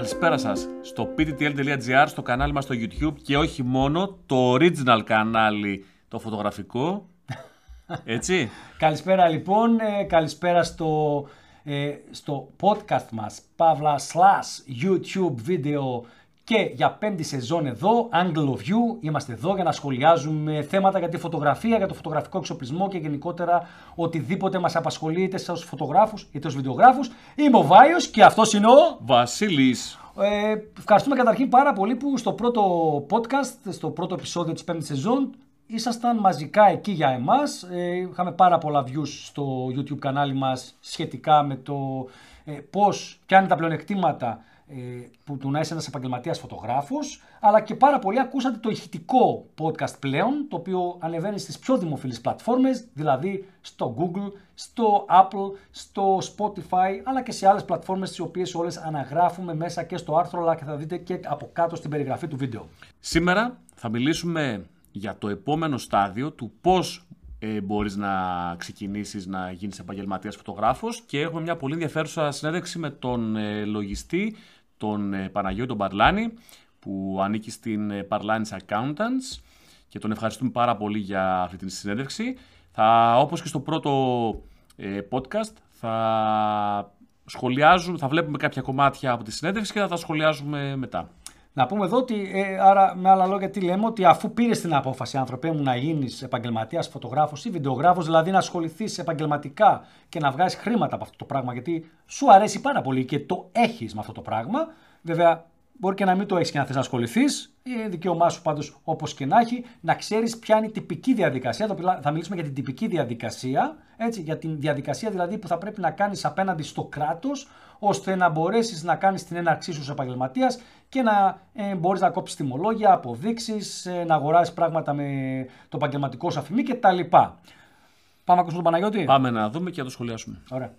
Καλησπέρα σας στο pttl.gr, στο κανάλι μας στο YouTube και όχι μόνο, το original κανάλι, το φωτογραφικό, έτσι. Καλησπέρα λοιπόν, καλησπέρα στο podcast μας, / YouTube video και για 5η σεζόν εδώ, Anglo View, είμαστε εδώ για να σχολιάζουμε θέματα για τη φωτογραφία, για το φωτογραφικό εξοπλισμό και γενικότερα οτιδήποτε μας απασχολεί είτε στους φωτογράφους είτε στους βιντεογράφους. Είμαι ο Βάιος και αυτός είναι ο Βασίλης. Ευχαριστούμε καταρχήν πάρα πολύ που στο πρώτο podcast, στο πρώτο επεισόδιο της 5ης σεζόν, ήσασταν μαζικά εκεί για εμάς. Είχαμε πάρα πολλά views στο YouTube κανάλι μας σχετικά με το ποια είναι τα πλεονεκτήματα του να είσαι ένας επαγγελματίας φωτογράφος, αλλά και πάρα πολύ ακούσατε το ηχητικό podcast πλέον, το οποίο ανεβαίνει στις πιο δημοφιλείς πλατφόρμες, δηλαδή στο Google, στο Apple, στο Spotify, αλλά και σε άλλες πλατφόρμες τις οποίες όλες αναγράφουμε μέσα και στο άρθρο, αλλά και θα δείτε και από κάτω στην περιγραφή του βίντεο. Σήμερα θα μιλήσουμε για το επόμενο στάδιο του πώς μπορείς να ξεκινήσεις να γίνεις επαγγελματίας φωτογράφος και έχουμε μια πολύ ενδιαφέρουσα συνέντευξη με τον λογιστή, τον Παναγιώτη Παρλάνη, που ανήκει στην Parlanis Accountants και τον ευχαριστούμε πάρα πολύ για αυτή τη συνέντευξη. Όπως και στο πρώτο podcast, θα βλέπουμε κάποια κομμάτια από τη συνέντευξη και θα τα σχολιάζουμε μετά. Να πούμε εδώ ότι, άρα με άλλα λόγια τι λέμε, ότι αφού πήρες την απόφαση, άνθρωπέ μου, να γίνεις επαγγελματίας, φωτογράφος ή βιντεογράφος, δηλαδή να ασχοληθείς επαγγελματικά και να βγάζεις χρήματα από αυτό το πράγμα, γιατί σου αρέσει πάρα πολύ και το έχεις με αυτό το πράγμα. Βέβαια, μπορεί και να μην το έχεις και να θες να ασχοληθείς, δικαίωμά σου πάντως όπως και να έχει, να ξέρεις ποια είναι η τυπική διαδικασία. Θα μιλήσουμε για την τυπική διαδικασία, έτσι, για την διαδικασία δηλαδή που θα πρέπει να κάνεις απέναντι στο κράτος, ώστε να μπορέσεις να κάνεις την έναρξή σου ως επαγγελματίας και να μπορείς να κόψεις τιμολόγια, αποδείξεις, να αγοράσεις πράγματα με το επαγγελματικό σου αφημί κτλ. Πάμε να ακούσουμε τον Παναγιώτη. Πάμε να δούμε και να το σχολιάσουμε. Ωραία.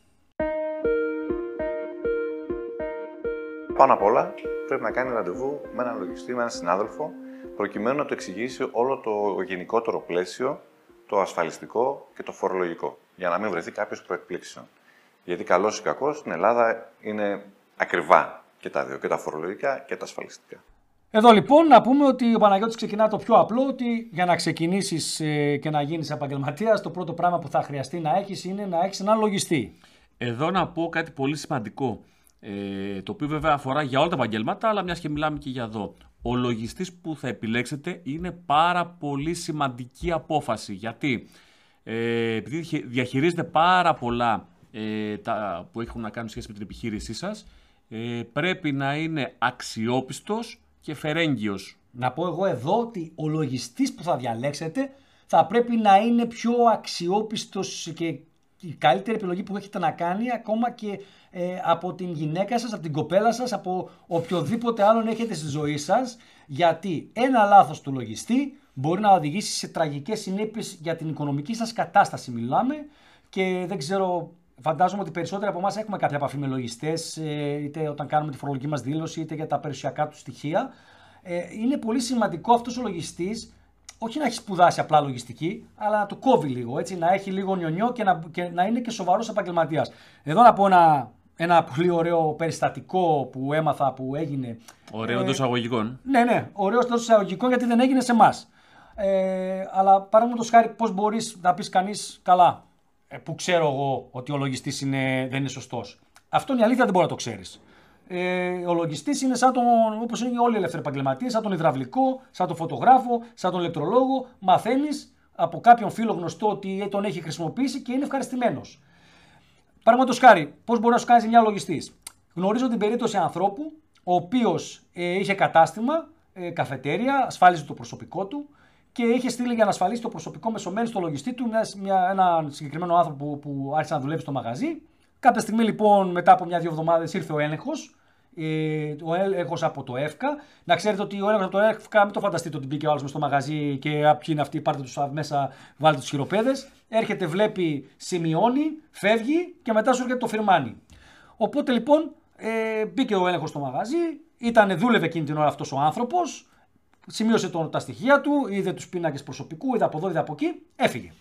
Πάνω απ' όλα πρέπει να κάνει ραντεβού με έναν λογιστή, με έναν συνάδελφο, προκειμένου να του εξηγήσει όλο το γενικότερο πλαίσιο, το ασφαλιστικό και το φορολογικό, για να μην βρεθεί κάποιος προεκπλήξεων. Γιατί καλός ή κακός στην Ελλάδα είναι ακριβά και τα δύο, και τα φορολογικά και τα ασφαλιστικά. Εδώ λοιπόν να πούμε ότι ο Παναγιώτης ξεκινά το πιο απλό, ότι για να ξεκινήσεις και να γίνεις επαγγελματίας, το πρώτο πράγμα που θα χρειαστεί να έχεις είναι να έχεις έναν λογιστή. Εδώ να πω κάτι πολύ σημαντικό, το οποίο βέβαια αφορά για όλα τα επαγγέλματα, αλλά μιας και μιλάμε και για εδώ. Ο λογιστής που θα επιλέξετε είναι πάρα πολύ σημαντική απόφαση, γιατί επειδή διαχειρίζεται πάρα πολλά που έχουν να κάνουν σχέση με την επιχείρησή σας, πρέπει να είναι αξιόπιστος και φερέγγιος. Να πω εγώ εδώ ότι ο λογιστής που θα διαλέξετε θα πρέπει να είναι πιο αξιόπιστος και η καλύτερη επιλογή που έχετε να κάνει, ακόμα και από την γυναίκα σας, από την κοπέλα σας, από οποιοδήποτε άλλον έχετε στη ζωή σας, γιατί ένα λάθος του λογιστή μπορεί να οδηγήσει σε τραγικές συνέπειες για την οικονομική σας κατάσταση. Μιλάμε και δεν ξέρω, φαντάζομαι ότι περισσότεροι από εμάς έχουμε κάποια επαφή με λογιστές, είτε όταν κάνουμε τη φορολογική μας δήλωση, είτε για τα περιουσιακά του στοιχεία. Είναι πολύ σημαντικό αυτός ο λογιστής όχι να έχει σπουδάσει απλά λογιστική, αλλά να το κόβει λίγο, έτσι, να έχει λίγο νιονιό και να είναι και σοβαρός επαγγελματίας. Εδώ να πω ένα πολύ ωραίο περιστατικό που έμαθα που έγινε. Ωραίο εντός εισαγωγικών. Ναι, ωραίο εντός εισαγωγικών, γιατί δεν έγινε σε εμάς. Αλλά παραδείγματος χάρη, πώς μπορείς να πεις κανείς, καλά, που ξέρω εγώ ότι ο λογιστής δεν είναι σωστός. Αυτό είναι η αλήθεια, δεν μπορεί να το ξέρεις. Ο λογιστής είναι όπως είναι όλοι οι ελεύθεροι επαγγελματίες, σαν τον υδραυλικό, σαν τον φωτογράφο, σαν τον ηλεκτρολόγο. Μαθαίνεις από κάποιον φίλο γνωστό ότι τον έχει χρησιμοποιήσει και είναι ευχαριστημένος. Παραδείγματος χάρη, πώς μπορεί να σου κάνει μια λογιστής. Γνωρίζω την περίπτωση ανθρώπου, ο οποίος είχε κατάστημα, καφετέρια, ασφάλιζε το προσωπικό του και είχε στείλει για να ασφαλίσει το προσωπικό μεσομένου στο λογιστή του έναν συγκεκριμένο άνθρωπο που άρχισε να δουλεύει στο μαγαζί. Κάποια στιγμή λοιπόν, μετά από 1-2 εβδομάδες, ήρθε ο έλεγχος. Ο έλεγχος από το ΕΦΚΑ. Να ξέρετε ότι ο έλεγχος από το ΕΦΚΑ, μην το φανταστείτε ότι μπήκε ο άλλος μες στο μαγαζί και ποιοι είναι αυτοί, πάρτε τους μέσα, βάλτε τους χειροπέδες. Έρχεται, βλέπει, σημειώνει, φεύγει και μετά σου έρχεται το φιρμάνι. Οπότε λοιπόν μπήκε ο έλεγχος στο μαγαζί, δούλευε εκείνη την ώρα αυτός ο άνθρωπος, σημείωσε τα στοιχεία του, είδε τους πίνακες προσωπικού, είδε από εδώ, είδε από εκεί, έφυγε.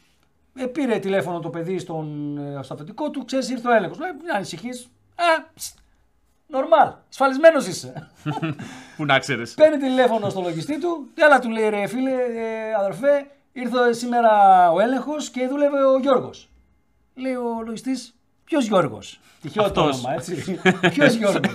Πήρε τηλέφωνο το παιδί στο αφεντικό του, ξέρεις, ήρθε ο έλεγχος. Λέει, μην ανησυχείς. Νορμάλ. Ασφαλισμένος είσαι. Που να ξέρεις. Παίρνει τηλέφωνο στο λογιστή του. Καλά του λέει, ρε φίλε, αδερφέ, ήρθε σήμερα ο έλεγχος και δούλευε ο Γιώργος. Λέει ο λογιστής, ποιος Γιώργος? Τυχαίο το όνομα, έτσι. Ποιος Γιώργος? 1-0.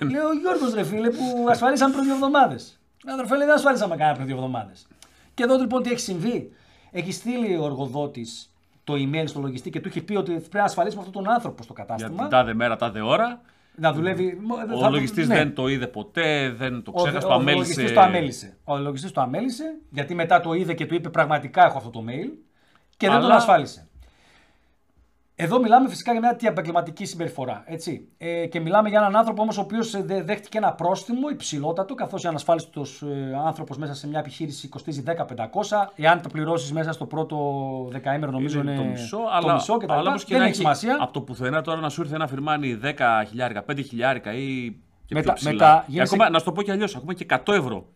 Λέει ο Γιώργος, ρε φίλε, που ασφαλίσαμε πριν 2 εβδομάδες. Αδερφέ, λέει, δεν ασφαλίσαμε κανένα πριν 2 εβδομάδες. Και εδώ λοιπόν τι έχει συμβεί. Έχει στείλει ο εργοδότης το email στο λογιστή και του έχει πει ότι πρέπει να ασφαλίσουμε αυτόν τον άνθρωπο στο κατάστημα. Για την τάδε μέρα, τάδε ώρα. Να δουλεύει. Ο λογιστής δεν το είδε ποτέ, δεν το ξέχασε, το αμέλησε. Ο λογιστής το αμέλησε, γιατί μετά το είδε και του είπε πραγματικά έχω αυτό το mail και δεν τον ασφάλισε. Εδώ μιλάμε φυσικά για μια επαγγελματική συμπεριφορά. Έτσι. Και μιλάμε για έναν άνθρωπο όμως ο οποίος δέχτηκε ένα πρόστιμο υψηλότατο, καθώς αν ασφάλιστος άνθρωπος μέσα σε μια επιχείρηση κοστίζει 10.500, εάν το πληρώσεις μέσα στο πρώτο δεκαήμερο, νομίζω είναι το μισό, και τα λοιπά. Δεν έχει σημασία. Από το πουθενά τώρα να σου ήρθε ένα φιρμάνι 10.000, 5.000 ή και πιο ψηλά. Ακόμα, να σου το πω και αλλιώς, ακόμα και 100 ευρώ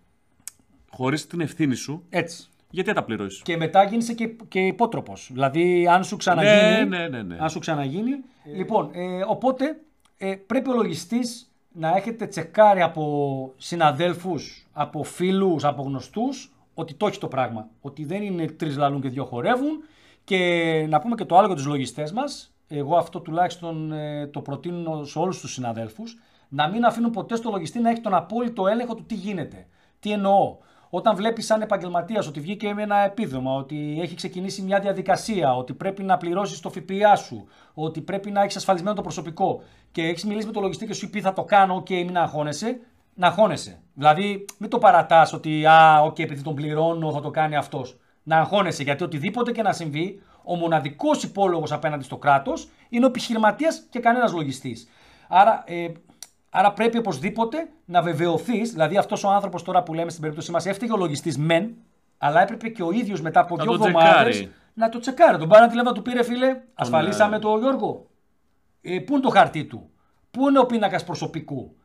χωρίς την ευθύνη σου. Έτσι. Γιατί τα πληρώσεις. Και μετά γίνεσαι και υπότροπος. Δηλαδή, αν σου ξαναγίνει. Ναι. Αν σου ξαναγίνει. Λοιπόν, οπότε πρέπει ο λογιστής να έχετε τσεκάρει από συναδέλφους, από φίλους, από γνωστούς, ότι το έχει το πράγμα. Ότι δεν είναι 3 λαλούν και 2 χορεύουν. Και να πούμε και το άλλο για τους λογιστές μας. Εγώ αυτό τουλάχιστον το προτείνω σε όλους τους συναδέλφους. Να μην αφήνουν ποτέ στο λογιστή να έχει τον απόλυτο έλεγχο του τι γίνεται. Τι εννοώ. Όταν βλέπεις σαν επαγγελματίας ότι βγήκε με ένα επίδομα, ότι έχει ξεκινήσει μια διαδικασία, ότι πρέπει να πληρώσεις το ΦΠΑ σου, ότι πρέπει να έχεις ασφαλισμένο το προσωπικό και έχεις μιλήσει με τον λογιστή και σου πει θα το κάνω και μην αγχώνεσαι, να αγχώνεσαι. Δηλαδή μην το παρατάς ότι επειδή τον πληρώνω θα το κάνει αυτός. Να αγχώνεσαι, γιατί οτιδήποτε και να συμβεί, ο μοναδικός υπόλογος απέναντι στο κράτος είναι ο επιχειρηματίας και κανένας λογιστής. Άρα πρέπει οπωσδήποτε να βεβαιωθείς, δηλαδή αυτός ο άνθρωπος τώρα που λέμε στην περίπτωση μας έφταιγε ο λογιστής μεν, αλλά έπρεπε και ο ίδιος μετά από 2 εβδομάδες να το τσεκάρει. Τον πάρει ένα τηλέφωνο, του πήρε φίλε, ασφαλίσαμε τον Γιώργο. Πού είναι το χαρτί του, πού είναι ο πίνακας προσωπικού.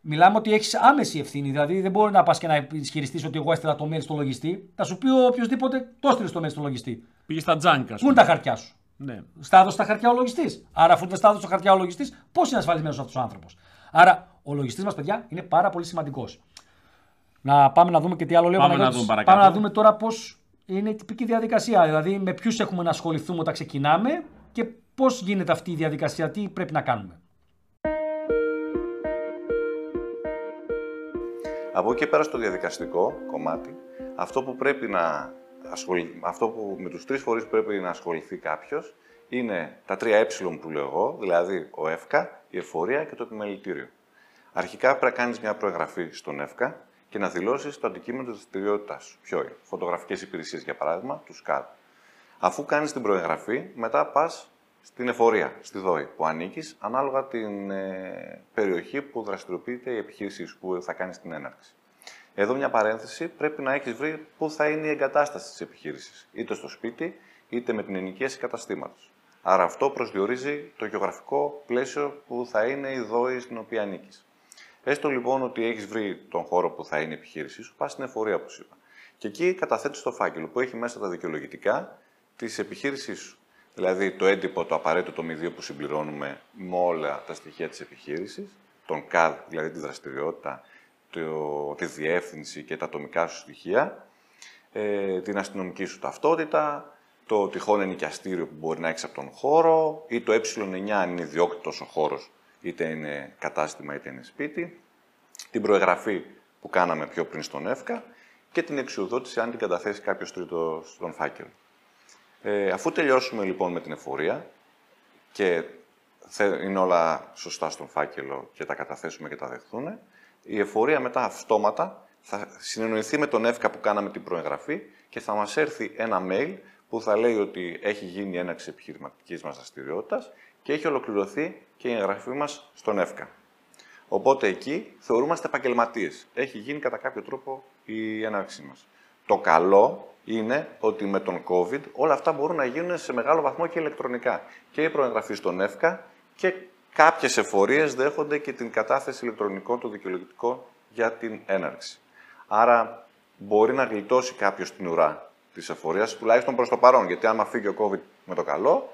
Μιλάμε ότι έχεις άμεση ευθύνη, δηλαδή δεν μπορεί να πας και να ισχυριστείς ότι εγώ έστειλα το mail στο λογιστή. Θα σου πει οποιοδήποτε το έστειλε το mail στο λογιστή. Πήγε στα τζάνκα σου. Πού είναι τα χαρτιά σου. Ναι. Στάδωσε τα χαρτιά ο λογιστής. Άρα, αφού δεν στάδωσε τα χαρτιά ο λογιστής, πώς είναι ασφαλισμένος αυτός ο άνθρωπος. Άρα, ο λογιστής μας, παιδιά, είναι πάρα πολύ σημαντικός. Να πάμε να δούμε και τι άλλο λέω. Πάμε να δούμε τώρα πώς είναι η τυπική διαδικασία. Δηλαδή, με ποιους έχουμε να ασχοληθούμε όταν ξεκινάμε και πώς γίνεται αυτή η διαδικασία, τι πρέπει να κάνουμε. Από εκεί πέρα στο διαδικαστικό κομμάτι, αυτό που με τους 3 φορείς πρέπει να ασχοληθεί κάποιος είναι τα 3 ε που λέω εγώ, δηλαδή ο ΕΦΚΑ, η εφορία και το επιμελητήριο. Αρχικά πρέπει να κάνεις μια προεγγραφή στον ΕΦΚΑ και να δηλώσεις το αντικείμενο της δραστηριότητάς σου. Ποιο είναι? Φωτογραφικές υπηρεσίες, για παράδειγμα, του ΣΚΑΤ. Αφού κάνεις την προεγγραφή, μετά πας στην εφορία, στη ΔΟΗ που ανήκεις, ανάλογα την περιοχή που δραστηριοποιείται η επιχείρησή σου, που θα κάνεις την έναρξη. Εδώ μια παρένθεση, πρέπει να έχεις βρει πού θα είναι η εγκατάσταση της επιχείρησης, είτε στο σπίτι, είτε με την ενοικίαση καταστήματος. Άρα αυτό προσδιορίζει το γεωγραφικό πλαίσιο που θα είναι η ΔΟΗ στην οποία ανήκεις. Έστω λοιπόν ότι έχεις βρει τον χώρο που θα είναι η επιχείρησή σου, πας στην εφορία όπως είπα. Και εκεί καταθέτεις το φάκελο που έχει μέσα τα δικαιολογητικά της επιχείρησής σου. Δηλαδή το έντυπο, το απαραίτητο τομιδίο που συμπληρώνουμε με όλα τα στοιχεία της επιχείρησης, τον ΚΑΔ, δηλαδή τη δραστηριότητα, τη διεύθυνση και τα ατομικά σου στοιχεία, την αστυνομική σου ταυτότητα, το τυχόν ενοικιαστήριο που μπορεί να έχεις από τον χώρο ή το ε9 αν είναι ιδιόκτητος ο χώρος, είτε είναι κατάστημα είτε είναι σπίτι, την προεγγραφή που κάναμε πιο πριν στον ΕΦΚΑ και την εξουδότηση αν την καταθέσει κάποιος τρίτος στον φάκελο. Αφού τελειώσουμε λοιπόν με την εφορία και είναι όλα σωστά στον φάκελο και τα καταθέσουμε και τα δεχθούν, η εφορία μετά αυτόματα θα συνεννοηθεί με τον ΕΦΚΑ που κάναμε την προεγγραφή και θα μας έρθει ένα mail που θα λέει ότι έχει γίνει έναρξη επιχειρηματικής μας δραστηριότητας και έχει ολοκληρωθεί και η εγγραφή μας στον ΕΦΚΑ. Οπότε εκεί θεωρούμαστε επαγγελματίες. Έχει γίνει κατά κάποιο τρόπο η έναρξή μας. Το καλό είναι ότι με τον COVID όλα αυτά μπορούν να γίνουν σε μεγάλο βαθμό και ηλεκτρονικά. Και η προεγγραφή στον ΕΦΚΑ και κάποιες εφορίες δέχονται και την κατάθεση ηλεκτρονικών των δικαιολογητικών για την έναρξη. Άρα μπορεί να γλιτώσει κάποιος την ουρά της εφορίας, τουλάχιστον προς το παρόν. Γιατί άμα φύγει ο COVID με το καλό,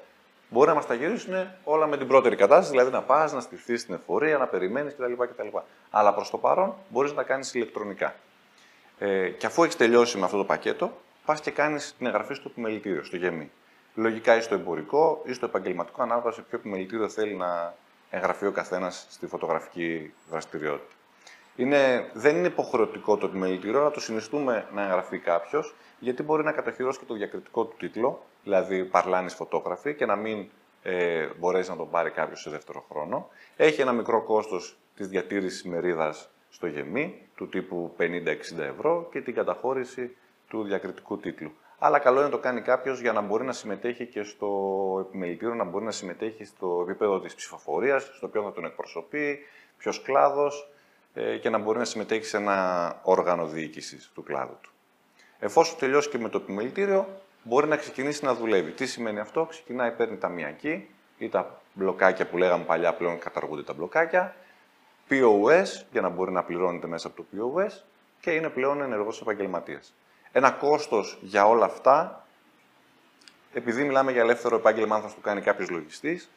μπορεί να μας τα γυρίσουν όλα με την πρώτερη κατάσταση, δηλαδή να πας, να στηθείς στην εφορία, να περιμένεις κτλ. Αλλά προς το παρόν μπορείς να τα κάνεις ηλεκτρονικά. Και αφού έχεις τελειώσει με αυτό το πακέτο, πας και κάνεις την εγγραφή στο επιμελητήριο, στο ΓΕΜΗ. Λογικά ή στο εμπορικό ή στο επαγγελματικό, ανάλογα σε ποιο επιμελητήριο θέλει να εγγραφεί ο καθένας στη φωτογραφική δραστηριότητα. Δεν είναι υποχρεωτικό το επιμελητήριο, αλλά το συνιστούμε να εγγραφεί κάποιος, γιατί μπορεί να κατοχυρώσει και το διακριτικό του τίτλο, δηλαδή Parlanis Photography, και να μην μπορέσει να τον πάρει κάποιος σε δεύτερο χρόνο. Έχει ένα μικρό κόστος της διατήρησης μερίδας στο ΓΕΜΗ, του τύπου 50-60 ευρώ, και την καταχώρηση του διακριτικού τίτλου. Αλλά καλό είναι να το κάνει κάποιος για να μπορεί να συμμετέχει και στο επιμελητήριο, να μπορεί να συμμετέχει στο επίπεδο της ψηφοφορίας, στο ποιον θα τον εκπροσωπεί, ποιος κλάδος, και να μπορεί να συμμετέχει σε ένα όργανο διοίκησης του κλάδου του. Εφόσον τελειώσει και με το επιμελητήριο, μπορεί να ξεκινήσει να δουλεύει. Τι σημαίνει αυτό? Ξεκινάει, παίρνει ταμιακή ή τα μπλοκάκια που λέγαμε παλιά, πλέον καταργούνται τα μπλοκάκια, POS, για να μπορεί να πληρώνεται μέσα από το POS, και είναι πλέον ενεργός επαγγελματίας. Ένα κόστος για όλα αυτά, επειδή μιλάμε για ελεύθερο επάγγελμα, αν θα σου κάνει κάποιος λογιστής,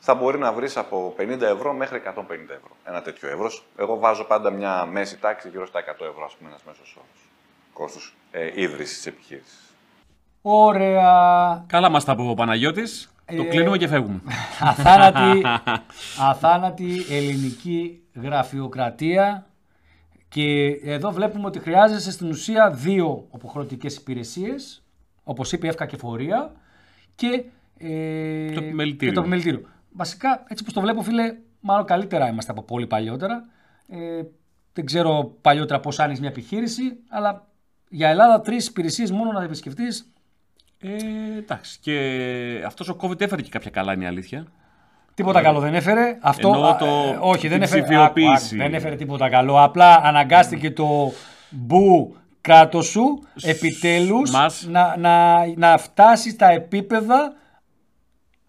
θα μπορεί να βρεις από 50 ευρώ μέχρι 150 ευρώ. Ένα τέτοιο εύρος. Εγώ βάζω πάντα μια μέση τάξη γύρω στα 100 ευρώ, ας πούμε, ένας μέσος όρος. Κόστος ίδρυσης της επιχείρησης. Ωραία. Καλά μας τα πω ο Παναγιώτης. Το κλείνουμε και φεύγουμε. Αθάνατη ελληνική γραφειοκρατία. Και εδώ βλέπουμε ότι χρειάζεσαι στην ουσία δύο υποχρεωτικές υπηρεσίες, όπως είπε η ΕΦΚΑ και φορεία, και το επιμελητήριο. Βασικά, έτσι όπως το βλέπω, φίλε, μάλλον καλύτερα είμαστε από πολύ παλιότερα. Δεν ξέρω παλιότερα πώς άνοιξε μια επιχείρηση, αλλά για Ελλάδα 3 υπηρεσίες μόνο να επισκεφτείς. Εντάξει, και αυτός ο COVID έφερε και κάποια καλά, είναι η αλήθεια. Τίποτα καλό δεν έφερε. Αυτό, όχι, δεν έφερε τίποτα καλό. Απλά αναγκάστηκε το μπου κράτος σου επιτέλους να φτάσει στα επίπεδα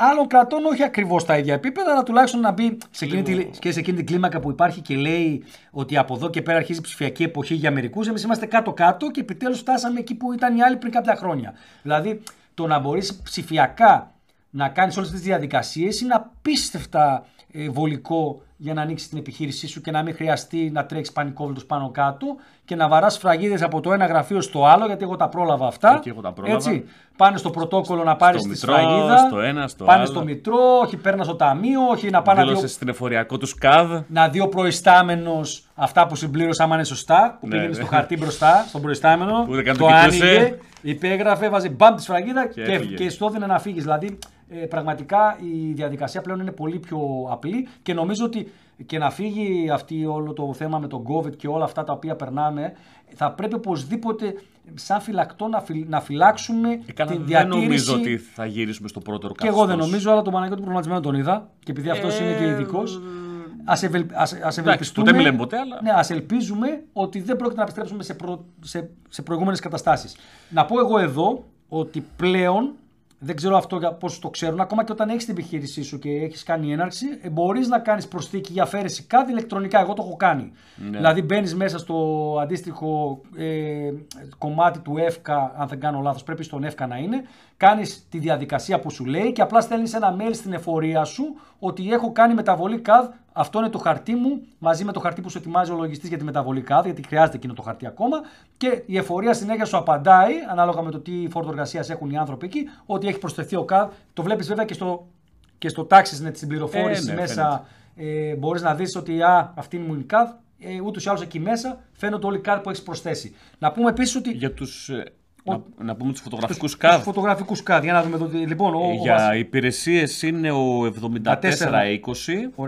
άλλων κρατών, όχι ακριβώς τα ίδια επίπεδα, αλλά τουλάχιστον να μπει σε εκείνη την κλίμακα που υπάρχει και λέει ότι από εδώ και πέρα αρχίζει η ψηφιακή εποχή για μερικούς. Εμείς είμαστε κάτω-κάτω και επιτέλους φτάσαμε εκεί που ήταν οι άλλοι πριν κάποια χρόνια. Δηλαδή, το να μπορείς ψηφιακά να κάνεις όλες τις διαδικασίες είναι απίστευτα βολικό για να ανοίξεις την επιχείρησή σου και να μην χρειαστεί να τρέξεις πανικόβλητος πάνω κάτω και να βαράς φραγίδες από το ένα γραφείο στο άλλο, γιατί εγώ τα πρόλαβα αυτά. Έτσι, πάνε στο πρωτόκολλο να πάρεις τη σφραγίδα, πάνε στο μητρό, όχι πέρνα στο ταμείο, όχι να πάνε στην εφοριακό του ΚΑΔ. Να δει ο προϊστάμενος αυτά που συμπλήρωσα, άμα είναι σωστά, που πήγαινε στο χαρτί μπροστά, στον προϊστάμενο, το άνοιγε, υπέγραφε, βάζει μπαμ τη σφραγίδα και στο έδινε να φύγει. Δηλαδή, πραγματικά η διαδικασία πλέον είναι πολύ πιο απλή και νομίζω ότι και να φύγει όλο το θέμα με τον COVID και όλα αυτά τα οποία περνάμε, θα πρέπει οπωσδήποτε σαν φυλακτό να φυλάξουμε την διατήρηση. Δεν νομίζω ότι θα γυρίσουμε στο πρώτερο καθώς. Και εγώ δεν νομίζω, αλλά τον Παναγιώτη προβληματισμένο τον είδα και επειδή αυτός είναι και ειδικός. Ας ελπίζουμε ότι δεν πρόκειται να επιστρέψουμε σε προηγούμενες καταστάσεις. Να πω εγώ εδώ ότι πλέον, δεν ξέρω αυτό πώς το ξέρουν, ακόμα και όταν έχεις την επιχείρησή σου και έχεις κάνει έναρξη, μπορείς να κάνεις προσθήκη ή αφαίρεση κάτι ηλεκτρονικά. Εγώ το έχω κάνει. Ναι. Δηλαδή, μπαίνεις μέσα στο αντίστοιχο κομμάτι του ΕΦΚΑ, αν δεν κάνω λάθος, πρέπει στον ΕΦΚΑ να είναι. Κάνεις τη διαδικασία που σου λέει και απλά στέλνεις ένα mail στην εφορία σου ότι έχω κάνει μεταβολή ΚΑΔ. Αυτό είναι το χαρτί μου, μαζί με το χαρτί που σου ετοιμάζει ο λογιστής για τη μεταβολή ΚΑΔ, γιατί χρειάζεται εκείνο το χαρτί ακόμα. Και η εφορία συνέχεια σου απαντάει, ανάλογα με το τι φόρτο εργασίας έχουν οι άνθρωποι εκεί, ότι έχει προσθεθεί ο ΚΑΔ. Το βλέπεις βέβαια και στο TaxiNet, στην πληροφόρηση μέσα. Μπορείς να δεις ότι αυτή είναι η ΚΑΔ. Ούτως ή άλλως εκεί μέσα φαίνονται όλοι οι ΚΑΔ που έχει προσθέσει. Να πούμε επίσης ότι. Για τους... Να πούμε τους φωτογραφικούς ΚΑΔ. Τους φωτογραφικούς ΚΑΔ, για να δούμε το. Λοιπόν, για υπηρεσίες είναι ο 7420.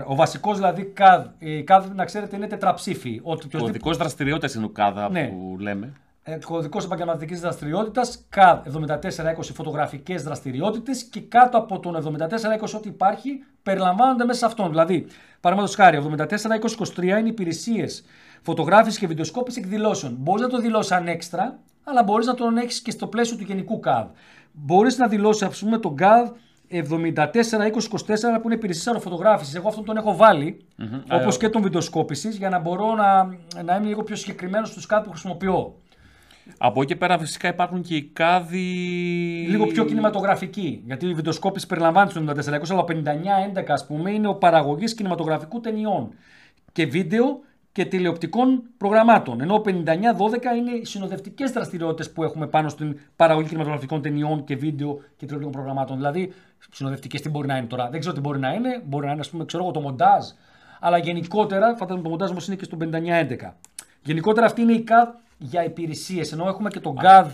Ο βασικός δηλαδή ΚΑΔ. Η ΚΑΔ, να ξέρετε, είναι τετραψήφι. Κωδικός δραστηριότητας είναι ο ΚΑΔ που λέμε. Κωδικός επαγγελματικής δραστηριότητας, ΚΑΔ 7420 φωτογραφικές δραστηριότητες, και κάτω από τον 7420 ό,τι υπάρχει περιλαμβάνονται μέσα σε αυτόν. Δηλαδή, παραδείγματος χάρη, 7420-23 είναι υπηρεσίες φωτογράφηση και βιντεοσκόπηση εκδηλώσεων. Μπορείς να το δηλώσεις σαν έξτρα, αλλά μπορείς να τον έχεις και στο πλαίσιο του γενικού ΚΑΔ. Μπορείς να δηλώσεις, ας πούμε, τον ΚΑΔ 74-20-24 που είναι υπηρεσίες αεροφωτογράφησης. Εγώ αυτόν τον έχω βάλει, όπως και τον βιντεοσκόπησης, για να μπορώ να είμαι λίγο πιο συγκεκριμένος στους ΚΑΔ που χρησιμοποιώ. Από εκεί πέρα φυσικά υπάρχουν και οι κάδοι. Λίγο πιο κινηματογραφικοί. Γιατί η βιντεοσκόπηση περιλαμβάνει του 94, αλλά 59-11 ας πούμε είναι ο παραγωγής κινηματογραφικού ταινιών και βίντεο και τηλεοπτικών προγραμμάτων. Ενώ 59-12 είναι οι συνοδευτικές δραστηριότητες που έχουμε πάνω στην παραγωγή κινηματογραφικών ταινιών και βίντεο και τηλεοπτικών προγραμμάτων. Δηλαδή, συνοδευτικές τι μπορεί να είναι τώρα. Δεν ξέρω τι μπορεί να είναι. Μπορεί να είναι, ας πούμε, ξέρω εγώ, το μοντάζ. Αλλά γενικότερα, φαντάζομαι το μοντάζ όμως είναι και στο 59-11. Γενικότερα αυτή είναι η ΚΑΔ για υπηρεσίες. Ενώ έχουμε και τον ΚΑΔ.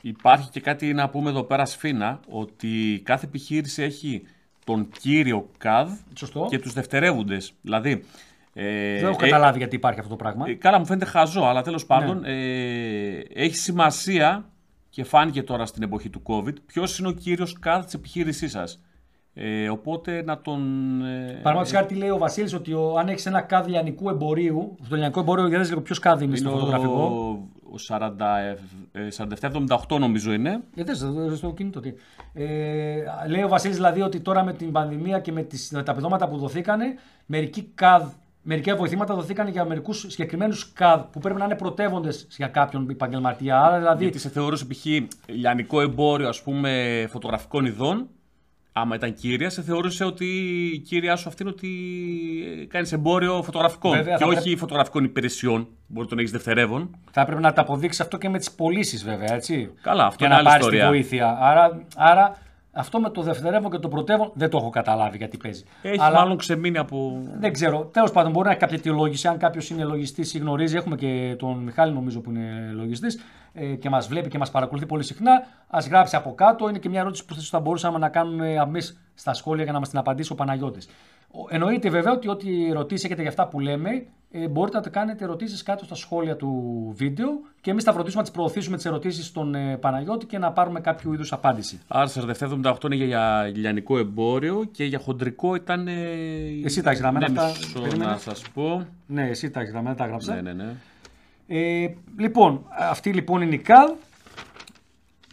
Υπάρχει και κάτι να πούμε εδώ πέρα σφήνα, ότι κάθε επιχείρηση έχει τον κύριο ΚΑΔ και τους δευτερεύοντες. Δηλαδή. Δεν έχω καταλάβει γιατί υπάρχει αυτό το πράγμα. Καλά, μου φαίνεται χαζό, αλλά τέλος πάντων έχει σημασία και φάνηκε τώρα στην εποχή του COVID ποιος είναι ο κύριος ΚΑΔ της επιχείρησής σας. Οπότε να τον. Παραδείγματος χάρη, τι λέει ο Βασίλης, ότι αν έχεις ένα ΚΑΔ λιανικού εμπορίου. Στο λιανικό εμπόριο, για να δεις λίγο ποιος ΚΑΔ είναι στο φωτογραφικό. Ο 4778 νομίζω είναι. Γιατί στο κινητό τι. Λέει ο Βασίλης δηλαδή ότι τώρα με την πανδημία και με τα επιδόματα που δοθήκανε, μερικά βοηθήματα δοθήκαν για μερικούς συγκεκριμένους ΚΑΔ που πρέπει να είναι πρωτεύοντες για κάποιον επαγγελματία. Άρα, δηλαδή. Γιατί σε θεωρούσε π.χ. λιανικό εμπόριο, ας πούμε, φωτογραφικών ειδών. Άμα ήταν κύρια, σε θεώρησε ότι η κύρια σου αυτή είναι ότι κάνεις εμπόριο φωτογραφικών. Βέβαια, και όχι φωτογραφικών υπηρεσιών. Μπορεί να τον έχεις δευτερεύον. Θα πρέπει να τα αποδείξεις αυτό και με τις πωλήσεις, βέβαια. Έτσι. Καλά, αυτό είναι άλλη ιστορία. Για να πάρεις τη βοήθεια. Άρα αυτό με το δευτερεύον και το πρωτεύον δεν το έχω καταλάβει γιατί παίζει. Έχει μάλλον ξεμείνει από. Δεν ξέρω. Τέλος πάντων, μπορεί να έχει κάποια αιτιολόγηση. Αν κάποιος είναι λογιστής ή γνωρίζει, έχουμε και τον Μιχάλη, νομίζω, που είναι λογιστής και μας βλέπει και μας παρακολουθεί πολύ συχνά. Ας γράψει από κάτω. Είναι και μια ερώτηση που θα μπορούσαμε να κάνουμε εμείς στα σχόλια για να μας την απαντήσει ο Παναγιώτης. Εννοείται βέβαια ότι ό,τι ερωτήσεις έχετε για αυτά που λέμε, μπορείτε να κάνετε ερωτήσεις κάτω στα σχόλια του βίντεο και εμείς θα φροντίσουμε να τις προωθήσουμε τις ερωτήσεις στον Παναγιώτη και να πάρουμε κάποιο είδους απάντηση. Άρα, 4778 είναι για λιανικό εμπόριο και για χοντρικό ήταν. Εσύ τα έχεις γραμμένα αυτά. Να σας πω. Ναι, εσύ τα έχεις γραμμένα, τα έγραψα. Ναι, ναι, ναι. Λοιπόν, αυτή λοιπόν είναι η ΚΑΔ.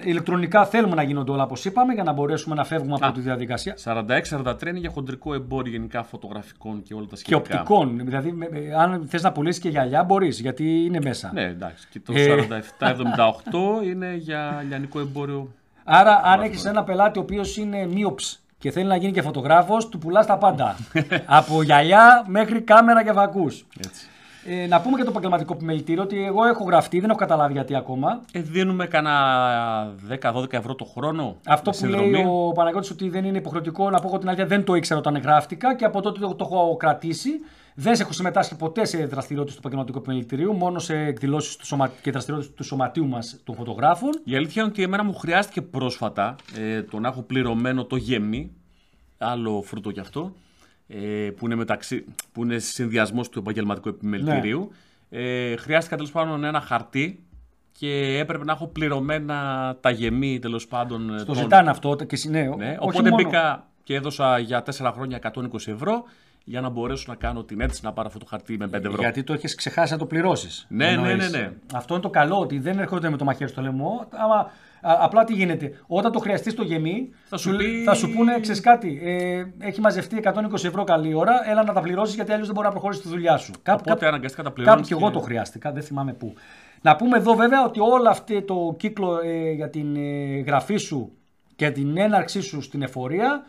Ηλεκτρονικά θέλουμε να γίνονται όλα όπως είπαμε για να μπορέσουμε να φεύγουμε από τη διαδικασία. 46-43 είναι για χοντρικό εμπόριο γενικά φωτογραφικών και όλα τα σχετικά. Και οπτικών. Δηλαδή, αν θες να πουλήσεις και γυαλιά, μπορείς γιατί είναι μέσα. Ναι, εντάξει. Και το 47-78 είναι για λιανικό εμπόριο. Άρα, αν έχεις ένα πελάτη ο οποίος είναι μύοψ και θέλει να γίνει και φωτογράφος, του πουλάς τα πάντα. Από γυαλιά μέχρι κάμερα και βακούς. Έτσι. Να πούμε και το επαγγελματικό επιμελητήριο ότι εγώ έχω γραφτεί, δεν έχω καταλάβει γιατί ακόμα. Δίνουμε κανένα 10-12 ευρώ το χρόνο. Αυτό που λέει ο Παναγιώτης ότι δεν είναι υποχρεωτικό, να πω εγώ την αλήθεια, δεν το ήξερα όταν γράφτηκα και από τότε το έχω κρατήσει. Δεν έχω συμμετάσχει ποτέ σε δραστηριότητες του επαγγελματικού επιμελητηρίου, μόνο σε εκδηλώσεις και δραστηριότητες του σωματείου μας των φωτογράφων. Η αλήθεια είναι ότι εμένα μου χρειάστηκε πρόσφατα το να έχω πληρωμένο το ΓΕΜΗ, άλλο φρούτο κι αυτό. Που είναι συνδυασμός του επαγγελματικού επιμελητηρίου. Ναι. Χρειάστηκα τέλος πάντων ένα χαρτί και έπρεπε να έχω πληρωμένα τα γεμί τέλος πάντων. Στο ζητάνε αυτό και συνέω. Ναι. Οπότε μπήκα και έδωσα για 4 χρόνια 120 ευρώ για να μπορέσω να κάνω την αίτηση να πάρω αυτό το χαρτί με 5 ευρώ. Γιατί το έχεις ξεχάσει να το πληρώσεις. Ναι, ναι, ναι, ναι. Αυτό είναι το καλό, ότι δεν έρχονται με το μαχαίρι στο λαιμό. Άμα, απλά τι γίνεται. Όταν το χρειαστείς το γεμί, θα σου πούνε, ξέρεις κάτι, έχει μαζευτεί 120 ευρώ καλή ώρα, έλα να τα πληρώσεις γιατί αλλιώς δεν μπορεί να προχωρήσεις τη δουλειά σου. Οπότε αναγκαστικά τα πληρώνεις. Κάπου και εγώ το χρειάστηκα, δεν θυμάμαι πού. Να πούμε εδώ βέβαια ότι όλο αυτό το κύκλο για την γραφή σου και την έναρξή σου στην εφορία.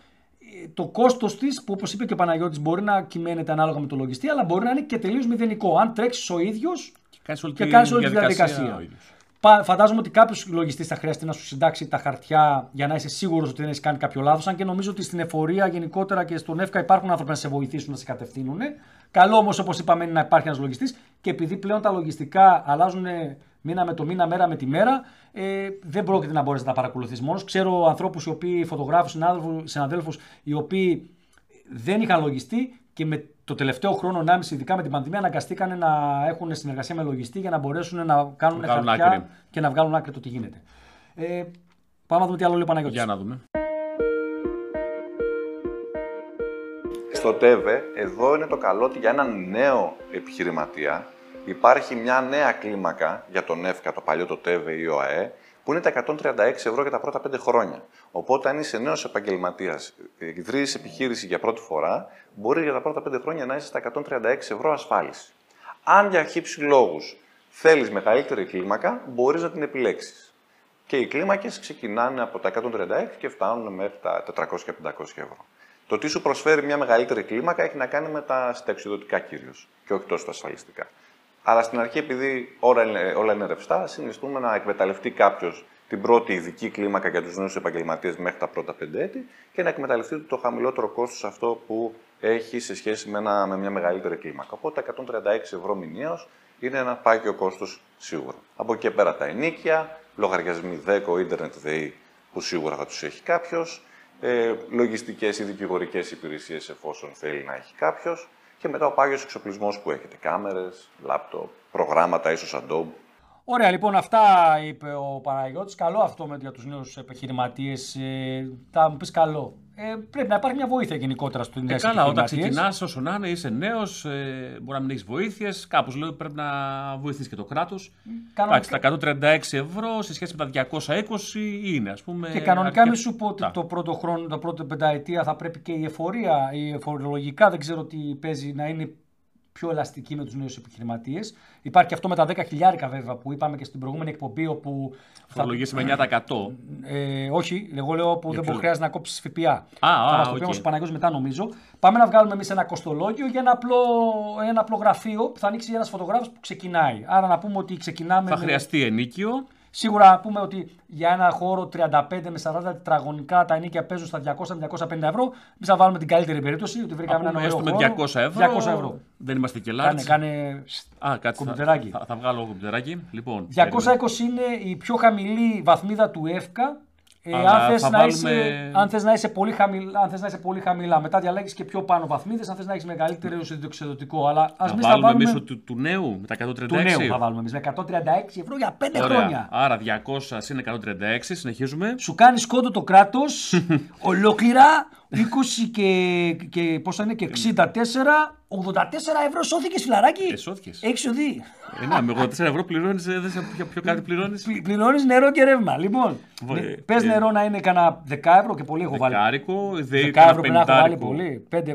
Το κόστος της, που όπως είπε και ο Παναγιώτης, μπορεί να κυμαίνεται ανάλογα με το λογιστή, αλλά μπορεί να είναι και τελείως μηδενικό. Αν τρέξεις ο ίδιος και κάνεις όλη τη διαδικασία. Φαντάζομαι ότι κάποιος λογιστής θα χρειαστεί να σου συντάξει τα χαρτιά για να είσαι σίγουρος ότι δεν έχεις κάνει κάποιο λάθος. Αν και νομίζω ότι στην εφορία γενικότερα και στον ΕΦΚΑ υπάρχουν άνθρωποι να σε βοηθήσουν, να σε κατευθύνουν. Καλό όμως, όπως είπαμε, είναι να υπάρχει ένας λογιστής και επειδή πλέον τα λογιστικά αλλάζουν μήνα με το μήνα, μέρα με τη μέρα, δεν πρόκειται να μπορείς να τα παρακολουθείς μόνος. Ξέρω ανθρώπους οι οποίοι, φωτογράφους, συναδέλφους, οι οποίοι δεν είχαν λογιστή και με το τελευταίο χρόνο, 1,5 ειδικά με την πανδημία, αναγκαστήκαν να έχουν συνεργασία με λογιστή για να μπορέσουν να κάνουν χαρτιά άκρη και να βγάλουν άκρη το τι γίνεται. Πάμε να δούμε τι άλλο λέει ο Παναγιώτης. Για να δούμε. Στο ΤΕΒΕ, εδώ είναι το καλό ότι για έναν νέο επιχειρηματία. Υπάρχει μια νέα κλίμακα για τον ΕΦΚΑ, το παλιό το ΤΕΒΕ ή ο ΑΕ, που είναι τα 136 ευρώ για τα πρώτα 5 χρόνια. Οπότε, αν είσαι νέος επαγγελματίας, ιδρύεις επιχείρηση για πρώτη φορά, μπορεί για τα πρώτα 5 χρόνια να είσαι στα 136 ευρώ ασφάλιση. Αν για χύψη λόγους Θέλεις μεγαλύτερη κλίμακα, μπορείς να την επιλέξεις. Και οι κλίμακες ξεκινάνε από τα 136 και φτάνουν μέχρι τα 400-500 ευρώ. Το τι σου προσφέρει μια μεγαλύτερη κλίμακα έχει να κάνει με τα συνταξιδοτικά κυρίως και όχι τόσο τα ασφαλιστικά. Αλλά στην αρχή, επειδή όλα είναι ρευστά, συνιστούμε να εκμεταλλευτεί κάποιος την πρώτη ειδική κλίμακα για τους νέους επαγγελματίες μέχρι τα πρώτα 5 έτη και να εκμεταλλευτεί το χαμηλότερο κόστος αυτό που έχει σε σχέση με μια μεγαλύτερη κλίμακα. Οπότε τα 136 ευρώ μηνιαίως είναι ένα πάγιο κόστος σίγουρο. Από εκεί πέρα τα ενίκια, λογαριασμοί ΔΕΚΟ, ίντερνετ, ΔΕΗ που σίγουρα θα τους έχει κάποιος, λογιστικές ή δικηγορικές υπηρεσίες εφόσον θέλει να έχει κάποιος και μετά ο πάγιος εξοπλισμός που έχετε, κάμερες, λάπτοπ, προγράμματα, ίσως Adobe. Ωραία, λοιπόν, αυτά είπε ο Παναγιώτης. Καλό αυτό για τους νέους επιχειρηματίες. Θα μου πεις καλό. Πρέπει να υπάρχει μια βοήθεια γενικότερα στους νέους επιχειρηματίες. Καλά, όταν ξεκινάς, όσο να είναι, είσαι νέος, μπορεί να μην έχεις βοήθειες. Κάπως λέω πρέπει να βοηθήσει και το κράτος. Εντάξει, τα 136 ευρώ σε σχέση με τα 220 είναι, ας πούμε. Και κανονικά μην σου πω ότι το πρώτο χρόνο, τα πρώτη πενταετία θα πρέπει και η εφορία, η εφοριολογικά δεν ξέρω τι παίζει να είναι πιο ελαστική με τους νέους επιχειρηματίες. Υπάρχει και αυτό με τα 10.000 βέβαια που είπαμε και στην προηγούμενη εκπομπή. Όπου φορολογήσει με 9%. Όχι, εγώ λέω που δεν χρειάζεται να κόψεις ΦΠΑ. Θα μας το πει όμως ο Παναγιώτης μετά νομίζω. Πάμε να βγάλουμε εμείς ένα κοστολόγιο για ένα απλό γραφείο που θα ανοίξει ένας φωτογράφος που ξεκινάει. Άρα να πούμε ότι ξεκινάμε. Θα χρειαστεί ενίκιο. Σίγουρα να πούμε ότι για ένα χώρο 35 με 40 τετραγωνικά τα ενίκια παίζουν στα 200 με 250 ευρώ. Εμείς θα βάλουμε την καλύτερη περίπτωση ότι βρήκαμε ένα ωραίο χώρο. 200 ευρώ. Δεν είμαστε και large. Κάνε κομπιουτεράκι. Θα βγάλω κομπιουτεράκι. Λοιπόν, 220 είναι η πιο χαμηλή βαθμίδα του ΕΦΚΑ. Αν θες να είσαι πολύ χαμηλά, μετά διαλέγεις και πιο πάνω βαθμίδες. Αν θες να έχεις μεγαλύτερο συνταξιδοτικό. Αλλά ας μην βάλουμε μέσω του νέου με τα 136. Του νέου θα βάλουμε εμείς με 136 ευρώ για 5 χρόνια. Άρα 200 συν 136, συνεχίζουμε. Σου κάνει κόντο το κράτος ολόκληρα 20 και πόσα είναι και 64. 84 ευρώ σώθηκες φιλαράκι. Έχεις οδεί. Με 84 ευρώ πληρώνεις, δεν σε πιο κάτι πληρώνεις. Πληρώνεις νερό και ρεύμα. Λοιπόν, πες νερό να είναι κανένα 10 ευρώ και πολύ έχω βάλει. Δεκάρικο, 10 ευρώ πρέπει να έχω βάλει πολύ. 5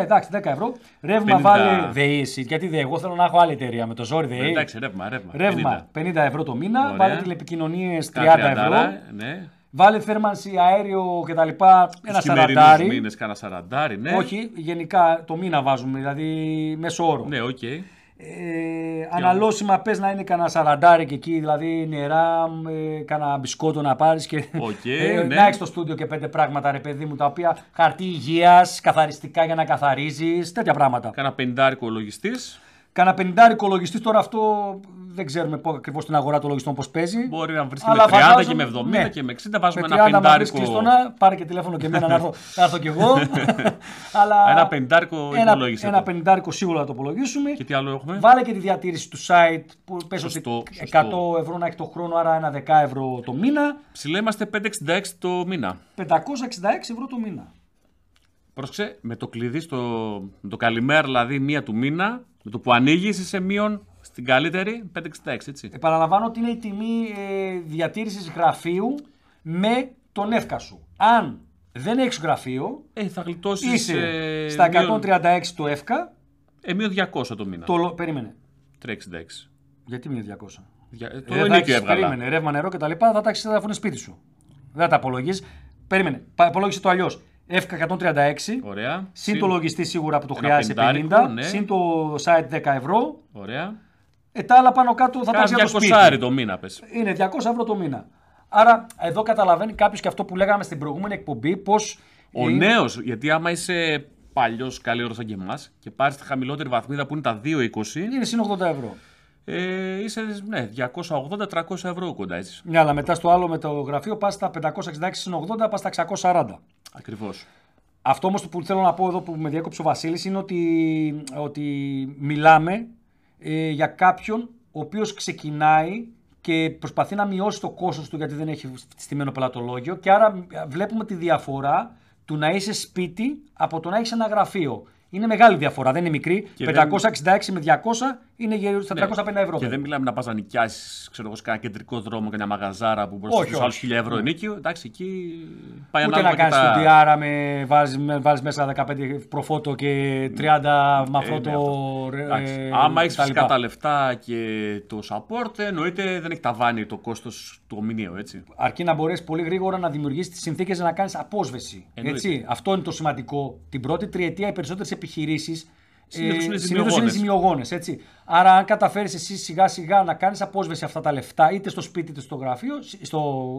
εντάξει, 10 ευρώ. Ρεύμα βάλει ΔΕΗ. Γιατί ΔΕΗ, εγώ θέλω να έχω άλλη εταιρεία με το ζόρι ΔΕΗ. Εντάξει, ρεύμα. 50 ευρώ το μήνα. Βάλε τηλεπικοινωνίες 30 ευρώ. Βάλε θέρμανση, αέριο κτλ. Ένα σαραντάρι. Στους μήνες κάνα σαραντάρι, ναι. Όχι, γενικά το μήνα βάζουμε, δηλαδή μέσο όρο. Ναι, οκ. Αναλώσιμα πες να είναι κανένα σαραντάρι και εκεί, δηλαδή νερά, κανένα μπισκότο να πάρεις και ναι. Να έχεις στο στούντιο και 5 πράγματα ρε παιδί μου, τα οποία χαρτί υγείας, καθαριστικά για να καθαρίζεις, τέτοια πράγματα. Κάνα 50 λογιστής. Κάνα 50 λογιστής, τώρα αυτό δεν ξέρουμε ακριβώς στην αγορά των λογιστών πώς παίζει. Μπορεί να βρίσκει με 30 και με 70 ναι. Και με 60, βάζουμε με ένα 50. Πάρε και τηλέφωνο και εμένα να έρθω κι εγώ. Αλλά ένα 50 υπολογίσαμε. Ένα 50 σίγουρα θα το υπολογίσουμε. Και τι άλλο έχουμε. Βάλε και τη διατήρηση του site που πες ότι 100 ευρώ να έχει το χρόνο, άρα ένα 10 ευρώ το μήνα. Ψηλέμαστε 566 το μήνα. 566 ευρώ το μήνα. Πρόσεξε, με το κλειδί το καλημέρα, δηλαδή μία του μήνα, με το που ανοίγει σε μείον στην καλύτερη 566, έτσι. Επαναλαμβάνω ότι είναι η τιμή διατήρησης γραφείου με τον εύκα σου. Αν δεν έχεις γραφείο, θα γλιτώσεις, είσαι στα 136 το εύκα. Μείον 200 το μήνα. Περίμενε. 366. Γιατί μείον 200. Το ενίκιο έβγαλα. Περίμενε, ρεύμα, νερό κτλ. Θα τα έχεις να φωνείς σπίτι σου. Δεν τα απολογείς. Περίμενε, απολόγησε το αλλιώς. ΕΦΚΑ 136, ωραία. Συν το λογιστή σίγουρα που το χρειάζεσαι 50, ναι. Συν το site 10 ευρώ. Ωραία. Τα άλλα πάνω κάτω θα τα βγάλω στο σπίτι. Το μήνα, πες. Είναι 200 ευρώ το μήνα. Άρα εδώ καταλαβαίνει κάποιος και αυτό που λέγαμε στην προηγούμενη εκπομπή πως. Ο νέος, γιατί άμα είσαι παλιός, καλύτερο σαν και εμάς και πάρεις τη χαμηλότερη βαθμίδα που είναι τα 220, είναι συν 80 ευρώ. Είσαι 280-300 ευρώ κοντά έτσι. Ναι, αλλά μετά στο άλλο με το γραφείο πας στα 566 συν 80, πας στα 640. Ακριβώς. Αυτό όμως που θέλω να πω εδώ που με διέκοψε ο Βασίλης είναι ότι μιλάμε για κάποιον ο οποίος ξεκινάει και προσπαθεί να μειώσει το κόστος του γιατί δεν έχει στημένο πελατολόγιο και άρα βλέπουμε τη διαφορά του να είσαι σπίτι από το να έχεις ένα γραφείο. Είναι μεγάλη διαφορά, δεν είναι μικρή. Και 566 με 200 είναι γύρω στα 350 ευρώ. Και δεν μιλάμε να πας να νοικιάσεις κανένα κεντρικό δρόμο και μια μαγαζάρα που μπροστά στους άλλους 1.000 ευρώ ενίκιο. Εντάξει, εκεί πάει ανάλογα. Ούτε να κάνεις το DR με βάζεις μέσα 15 προφώτο και 30 μαφρότο. Άμα έχεις φυσικά τα λεφτά και το support, εννοείται δεν εκταβάνει το κόστος του μηνιαίου. Αρκεί να μπορέσεις πολύ γρήγορα να δημιουργήσεις τις συνθήκες να κάνεις απόσβεση. Αυτό είναι το σημαντικό. Την πρώτη τριετία οι περισσότερες επιχειρήσεις συνήθως είναι ζημιογόνες. Άρα, αν καταφέρεις εσύ σιγά-σιγά να κάνεις απόσβεση αυτά τα λεφτά, είτε στο σπίτι είτε στο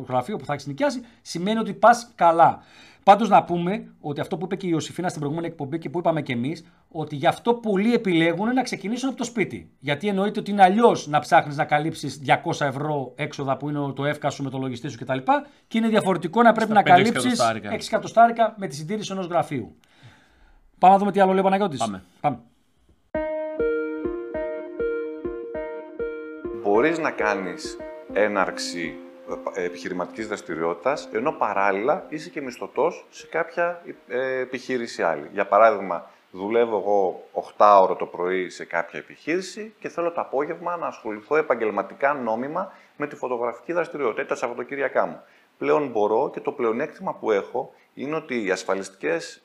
γραφείο, που θα έχεις νοικιάσει, σημαίνει ότι πας καλά. Πάντως, να πούμε ότι αυτό που είπε και η Ιωσήφινα στην προηγούμενη εκπομπή και που είπαμε και εμείς, ότι γι' αυτό πολλοί επιλέγουν να ξεκινήσουν από το σπίτι. Γιατί εννοείται ότι είναι αλλιώς να ψάχνεις να καλύψεις 200 ευρώ έξοδα που είναι το ΕΦΚΑ σου με το λογιστή σου κτλ. Και είναι διαφορετικό να πρέπει να καλύψεις 6 εκατοστάρικα με τη συντήρηση ενός γραφείου. Πάμε να δούμε τι άλλο λέει ο Παναγιώτης. Πάμε. Μπορείς να κάνεις έναρξη επιχειρηματικής δραστηριότητας, ενώ παράλληλα είσαι και μισθωτός σε κάποια επιχείρηση άλλη. Για παράδειγμα, δουλεύω εγώ 8 ώρο το πρωί σε κάποια επιχείρηση και θέλω το απόγευμα να ασχοληθώ επαγγελματικά νόμιμα με τη φωτογραφική δραστηριότητα, τα Σαββατοκύριακά μου. Πλέον μπορώ και το πλεονέκτημα που έχω είναι ότι οι ασφαλιστικές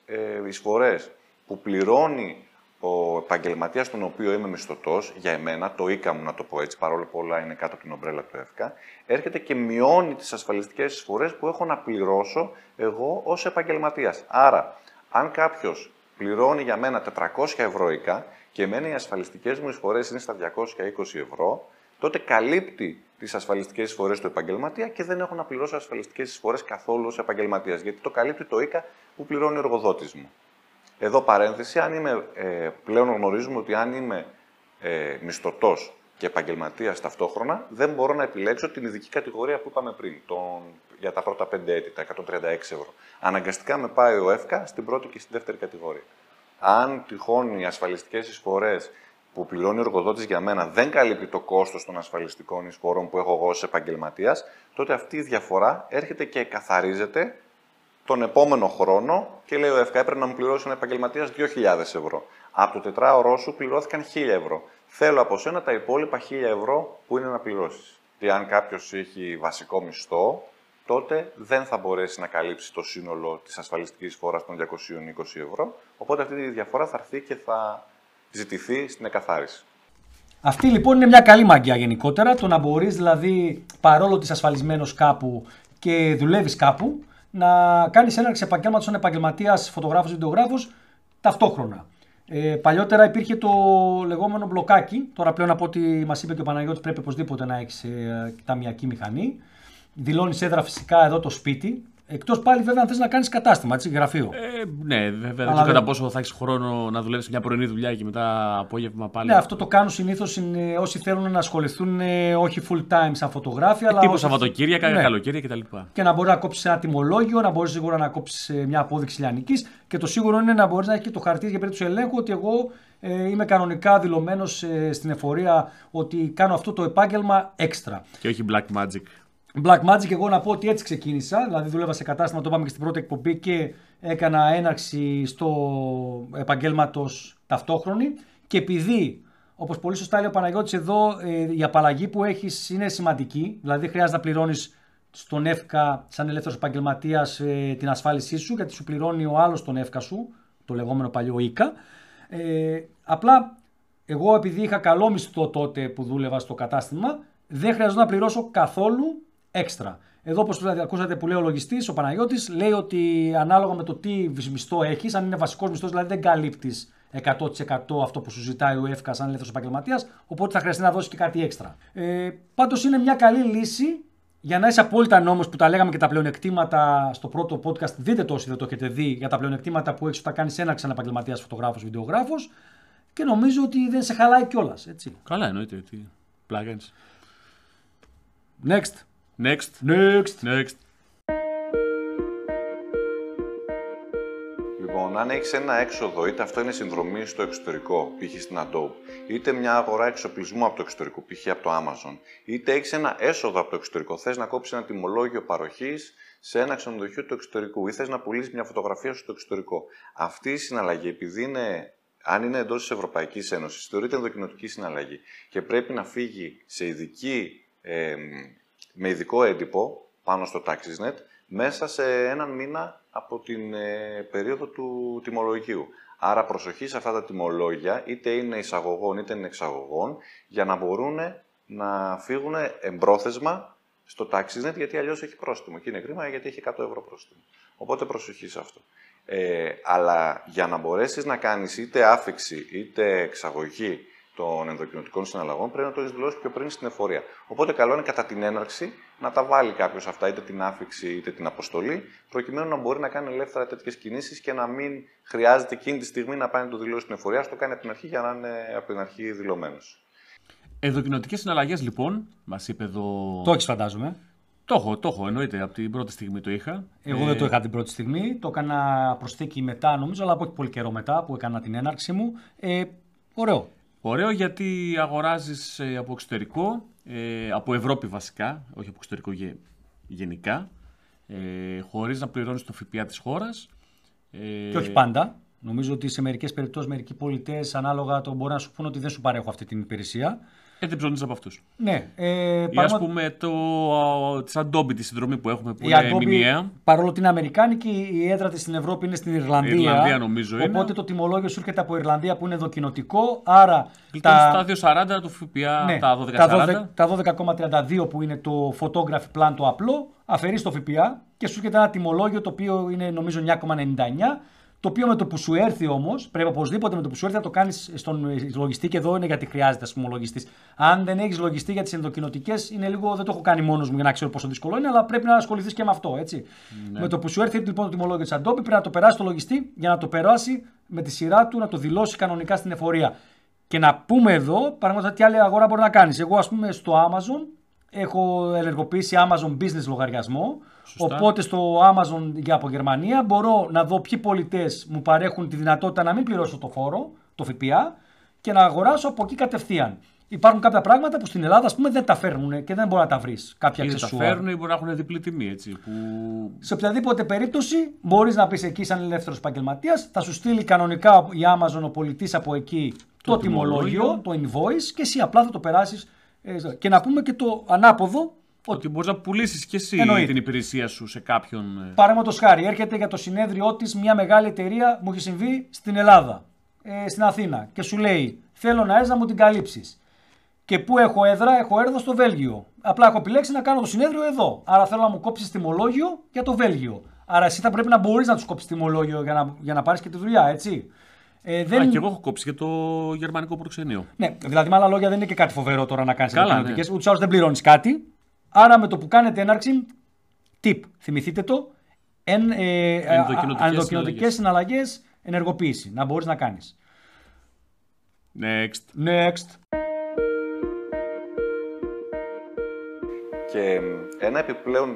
εισφορές που πληρώνει ο επαγγελματίας, τον οποίο είμαι μισθωτός, για εμένα, το οίκα μου να το πω έτσι, παρόλο που όλα είναι κάτω από την ομπρέλα του ΕΦΚΑ, έρχεται και μειώνει τις ασφαλιστικές εισφορές που έχω να πληρώσω εγώ ως επαγγελματίας. Άρα, αν κάποιος πληρώνει για μένα 400 ευρώ οίκα και εμένα οι ασφαλιστικές μου εισφορές είναι στα 220 ευρώ, τότε καλύπτει τις ασφαλιστικές εισφορές του επαγγελματία και δεν έχω να πληρώσω ασφαλιστικές εισφορές καθόλου ως επαγγελματίας, γιατί το καλύπτει το οίκα που πληρώνει ο εργοδότης μου. Εδώ παρένθεση, αν είμαι, πλέον γνωρίζουμε ότι αν είμαι μισθωτός και επαγγελματίας ταυτόχρονα, δεν μπορώ να επιλέξω την ειδική κατηγορία που είπαμε πριν, για τα πρώτα 5 έτη, τα 136 ευρώ. Αναγκαστικά με πάει ο ΕΦΚΑ στην πρώτη και στη δεύτερη κατηγορία. Αν τυχόν οι ασφαλιστικές εισφορές που πληρώνει ο εργοδότης για μένα δεν καλύπτει το κόστος των ασφαλιστικών εισφορών που έχω εγώ ως επαγγελματίας, τότε αυτή η διαφορά έρχεται και καθαρίζεται τον επόμενο χρόνο και λέει ο ΕΦΚΑ έπρεπε να μου πληρώσει ένα επαγγελματίας 2.000 ευρώ. Από το τετράωρό σου πληρώθηκαν 1.000 ευρώ. Θέλω από σένα τα υπόλοιπα 1.000 ευρώ που είναι να πληρώσεις. Και αν κάποιος έχει βασικό μισθό, τότε δεν θα μπορέσει να καλύψει το σύνολο της ασφαλιστικής εισφοράς των 220 ευρώ. Οπότε αυτή τη διαφορά θα έρθει και θα ζητηθεί στην εκαθάριση. Αυτή λοιπόν είναι μια καλή μαγιά γενικότερα, το να μπορείς δηλαδή παρόλο ότι είσαι ασφαλισμένος κάπου και δουλεύεις κάπου, να κάνεις έναρξη επαγγέλματος σαν επαγγελματίας, φωτογράφος, βιντεογράφος ταυτόχρονα. Παλιότερα υπήρχε το λεγόμενο μπλοκάκι, τώρα πλέον από ό,τι μας είπε και ο Παναγιώτης πρέπει οπωσδήποτε να έχεις ταμιακή μηχανή. Δηλώνεις έδρα φυσικά εδώ το σπίτι. Εκτός πάλι, βέβαια, αν θες να κάνεις κατάστημα, έτσι, γραφείο. Ναι, βέβαια. Δεν ξέρω κατά πόσο θα έχεις χρόνο να δουλεύεις μια πρωινή δουλειά και μετά απόγευμα πάλι. Ναι, αυτό το κάνουν συνήθως όσοι θέλουν να ασχοληθούν όχι full time σαν φωτογράφοι. Τύπου Σαββατοκύριακα, καλοκαίρια κτλ. Και να μπορείς να κόψεις ένα τιμολόγιο, να μπορείς σίγουρα να κόψεις μια απόδειξη λιανικής. Και το σίγουρο είναι να μπορείς να έχεις και το χαρτί για περίπτωση ελέγχου ότι εγώ είμαι κανονικά δηλωμένος στην εφορία ότι κάνω αυτό το επάγγελμα έξτρα. Και όχι black magic. Και εγώ να πω ότι έτσι ξεκίνησα. Δηλαδή, δούλευα σε κατάστημα, το είπαμε και στην πρώτη εκπομπή, και έκανα έναρξη στο επαγγέλματος ταυτόχρονη. Και επειδή, όπως πολύ σωστά λέει ο Παναγιώτης, εδώ η απαλλαγή που έχεις είναι σημαντική, δηλαδή χρειάζεται να πληρώνεις στον ΕΦΚΑ, σαν ελεύθερος επαγγελματίας, την ασφάλισή σου, γιατί σου πληρώνει ο άλλος τον ΕΦΚΑ σου, το λεγόμενο παλιό οίκα. Απλά, εγώ επειδή είχα καλό μισθό τότε που δούλευα στο κατάστημα, δεν χρειαζόταν να πληρώσω καθόλου έξτρα. Εδώ, όπως δηλαδή, ακούσατε που λέει ο λογιστής, ο Παναγιώτης, λέει ότι ανάλογα με το τι μισθό έχεις, αν είναι βασικός μισθός, δηλαδή δεν καλύπτεις 100% αυτό που σου ζητάει ο ΕΦΚΑ σαν ελεύθερος επαγγελματίας, οπότε θα χρειαστεί να δώσεις και κάτι έξτρα. Πάντως, είναι μια καλή λύση για να είσαι απόλυτα νόμος, που τα λέγαμε και τα πλεονεκτήματα στο πρώτο podcast. Δείτε το όσοι δεν το έχετε δει για τα πλεονεκτήματα που έχεις όταν κάνεις έναρξη σαν επαγγελματίας, φωτογράφος, βιντεογράφος, και νομίζω ότι δεν σε χαλάει κιόλας. Καλά, εννοείται ότι πλάγανες. Next. Λοιπόν, αν έχεις ένα έξοδο, είτε αυτό είναι συνδρομή στο εξωτερικό, π.χ. στην Adobe, είτε μια αγορά εξοπλισμού από το εξωτερικό, π.χ. από το Amazon, είτε έχεις ένα έσοδο από το εξωτερικό, θες να κόψεις ένα τιμολόγιο παροχής σε ένα ξενοδοχείο του εξωτερικού ή θες να πουλήσεις μια φωτογραφία σου στο εξωτερικό. Αυτή η συναλλαγή, επειδή είναι, αν είναι εντός της Ευρωπαϊκής Ένωσης, θεωρείται ενδοκοινοτική συναλλαγή και πρέπει να φύγει σε ειδική, με ειδικό έντυπο πάνω στο TaxiNet μέσα σε έναν μήνα από την περίοδο του τιμολογίου. Άρα προσοχή σε αυτά τα τιμολόγια, είτε είναι εισαγωγών είτε είναι εξαγωγών, για να μπορούν να φύγουν εμπρόθεσμα στο TaxiNet, γιατί αλλιώς έχει πρόστιμο. Και είναι κρίμα γιατί έχει 100 ευρώ πρόστιμο. Οπότε προσοχή σε αυτό. Αλλά για να μπορέσεις να κάνεις είτε άφηξη είτε εξαγωγή των ενδοκοινοτικών συναλλαγών, πρέπει να το έχεις δηλώσει πιο πριν στην εφορία. Οπότε καλό είναι κατά την έναρξη να τα βάλει κάποιος αυτά, είτε την άφηξη είτε την αποστολή, προκειμένου να μπορεί να κάνει ελεύθερα τέτοιες κινήσεις και να μην χρειάζεται εκείνη τη στιγμή να πάει να το δηλώσει στην εφορία. Το κάνει από την αρχή για να είναι από την αρχή δηλωμένος. Ενδοκοινοτικές συναλλαγές, λοιπόν, μας είπε εδώ. Το έχεις, φαντάζομαι. Το έχω, εννοείται. Από την πρώτη στιγμή το είχα. Εγώ δεν το είχα την πρώτη στιγμή. Το έκανα προσθήκη μετά, νομίζω, αλλά από πολύ καιρό μετά που έκανα την έναρξη μου. Ωραίο. Ωραίο γιατί αγοράζεις από εξωτερικό, από Ευρώπη βασικά, όχι από εξωτερικό γενικά, χωρίς να πληρώνεις το ΦΠΑ της χώρας. Και όχι πάντα. Νομίζω ότι σε μερικές περιπτώσεις, μερικοί πολιτές, ανάλογα το μπορεί να σου πούνε ότι δεν σου παρέχω αυτή την υπηρεσία. Δεν ψωνίζεις από αυτούς. Ναι. Ή ας πούμε της Adobe, τη συνδρομή που έχουμε που η είναι Adobe, μηνιαία. Παρόλο ότι είναι αμερικάνικη, η έδρα της στην Ευρώπη είναι στην Ιρλανδία. Η Ιρλανδία νομίζω οπότε είναι. Οπότε το τιμολόγιο σου έρχεται από Ιρλανδία που είναι ενδοκοινοτικό. Άρα τα 2,40 του ΦΠΑ, ναι, τα 12,32 που είναι το photography plan το απλό, αφαιρείς το ΦΠΑ και σου έρχεται ένα τιμολόγιο το οποίο είναι νομίζω 9,99. Το οποίο με το που σου έρθει όμως, πρέπει οπωσδήποτε με το που σου έρθει να το κάνεις στον λογιστή και εδώ είναι γιατί χρειάζεται, ας πούμε, ο λογιστής. Αν δεν έχεις λογιστή για τις ενδοκοινοτικές, είναι λίγο, δεν το έχω κάνει μόνος μου για να ξέρω πόσο δύσκολο είναι, αλλά πρέπει να ασχοληθείς και με αυτό, έτσι. Ναι. Με το που σου έρθει λοιπόν το τιμολόγιο της Adobe, πρέπει να το περάσει στο λογιστή για να το περάσει με τη σειρά του, να το δηλώσει κανονικά στην εφορία. Και να πούμε εδώ, παραδείγματος, τι άλλη αγορά μπορεί να κάνεις. Εγώ, ας πούμε, στο Amazon έχω ενεργοποιήσει Amazon Business λογαριασμό. Σωστά. Οπότε στο Amazon για από Γερμανία μπορώ να δω ποιοι πολιτές μου παρέχουν τη δυνατότητα να μην πληρώσω το φόρο, το ΦΠΑ και να αγοράσω από εκεί κατευθείαν. Υπάρχουν κάποια πράγματα που στην Ελλάδα, ας πούμε, δεν τα φέρνουν και δεν μπορεί να τα βρει. Κάποια αξεσουάρ. Δεν τα φέρνουν ή μπορεί να έχουν διπλή τιμή, έτσι. Που... Σε οποιαδήποτε περίπτωση μπορείς να πεις εκεί, σαν ελεύθερος επαγγελματίας, θα σου στείλει κανονικά η Amazon ο πολιτής από εκεί το τιμολόγιο, το invoice και εσύ απλά θα το περάσεις. Και να πούμε και το ανάποδο. Ότι μπορείς να πουλήσεις και εσύ την υπηρεσία σου σε κάποιον. Παραδείγματος χάρη, έρχεται για το συνέδριό της μια μεγάλη εταιρεία, μου έχει συμβεί στην Ελλάδα, στην Αθήνα, και σου λέει: θέλω να έρθεις να μου την καλύψεις. Και πού έχω έδρα? Έχω έδρα στο Βέλγιο. Απλά έχω επιλέξει να κάνω το συνέδριο εδώ. Άρα θέλω να μου κόψεις τιμολόγιο για το Βέλγιο. Άρα εσύ θα πρέπει να μπορείς να τους κόψεις τιμολόγιο για να πάρεις και τη δουλειά, έτσι. Και εγώ έχω κόψει και το γερμανικό προξενείο. Ναι, δηλαδή με άλλα λόγια δεν είναι και κάτι φοβερό τώρα να κάνεις ενδοκοινοτικές. Ναι. Ούτως ή άλλως δεν πληρώνεις κάτι. Άρα με το που κάνετε έναρξη, tip, θυμηθείτε το, ενδοκοινοτικές συναλλαγές, ενεργοποίηση, να μπορείς να κάνεις. Next. Και ένα επιπλέον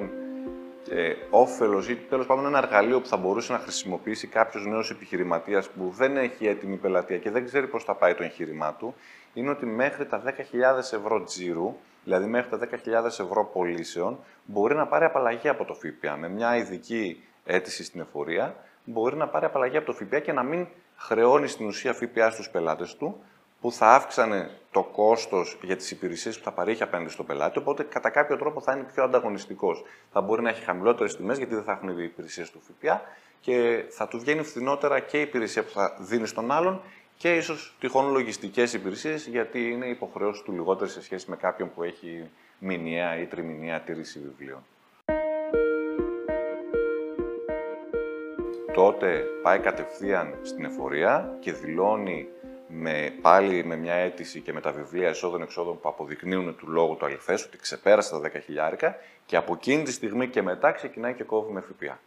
όφελος ή τέλος πάντων ένα εργαλείο που θα μπορούσε να χρησιμοποιήσει κάποιος νέος επιχειρηματίας που δεν έχει έτοιμη πελατεία και δεν ξέρει πώς θα πάει το εγχείρημά του, είναι ότι μέχρι τα 10.000 ευρώ τζίρου, δηλαδή μέχρι τα 10.000 ευρώ πωλήσεων, μπορεί να πάρει απαλλαγή από το ΦΠΑ. Με μια ειδική αίτηση στην εφορία, μπορεί να πάρει απαλλαγή από το ΦΠΑ και να μην χρεώνει στην ουσία ΦΠΑ στους πελάτες του, που θα αύξανε το κόστος για τις υπηρεσίες που θα παρέχει απέναντι στο πελάτη. Οπότε, κατά κάποιο τρόπο, θα είναι πιο ανταγωνιστικός. Θα μπορεί να έχει χαμηλότερες τιμές, γιατί δεν θα έχουν οι υπηρεσίες του ΦΠΑ και θα του βγαίνει φθηνότερα και η υπηρεσία που θα δίνει στον άλλον. Και ίσως τυχόν λογιστικές υπηρεσίες, γιατί είναι υποχρεώσεις του λιγότερη σε σχέση με κάποιον που έχει μηνιαία ή τριμηνιαία τήρηση βιβλίων. Τότε πάει κατευθείαν στην εφορία και δηλώνει πάλι με μια αίτηση και με τα βιβλία εσόδων-εξόδων που αποδεικνύουν του λόγου του αληθές ότι ξεπέρασε τα 10.000 και από εκείνη τη στιγμή και μετά ξεκινάει και κόβει με ΦΠΑ.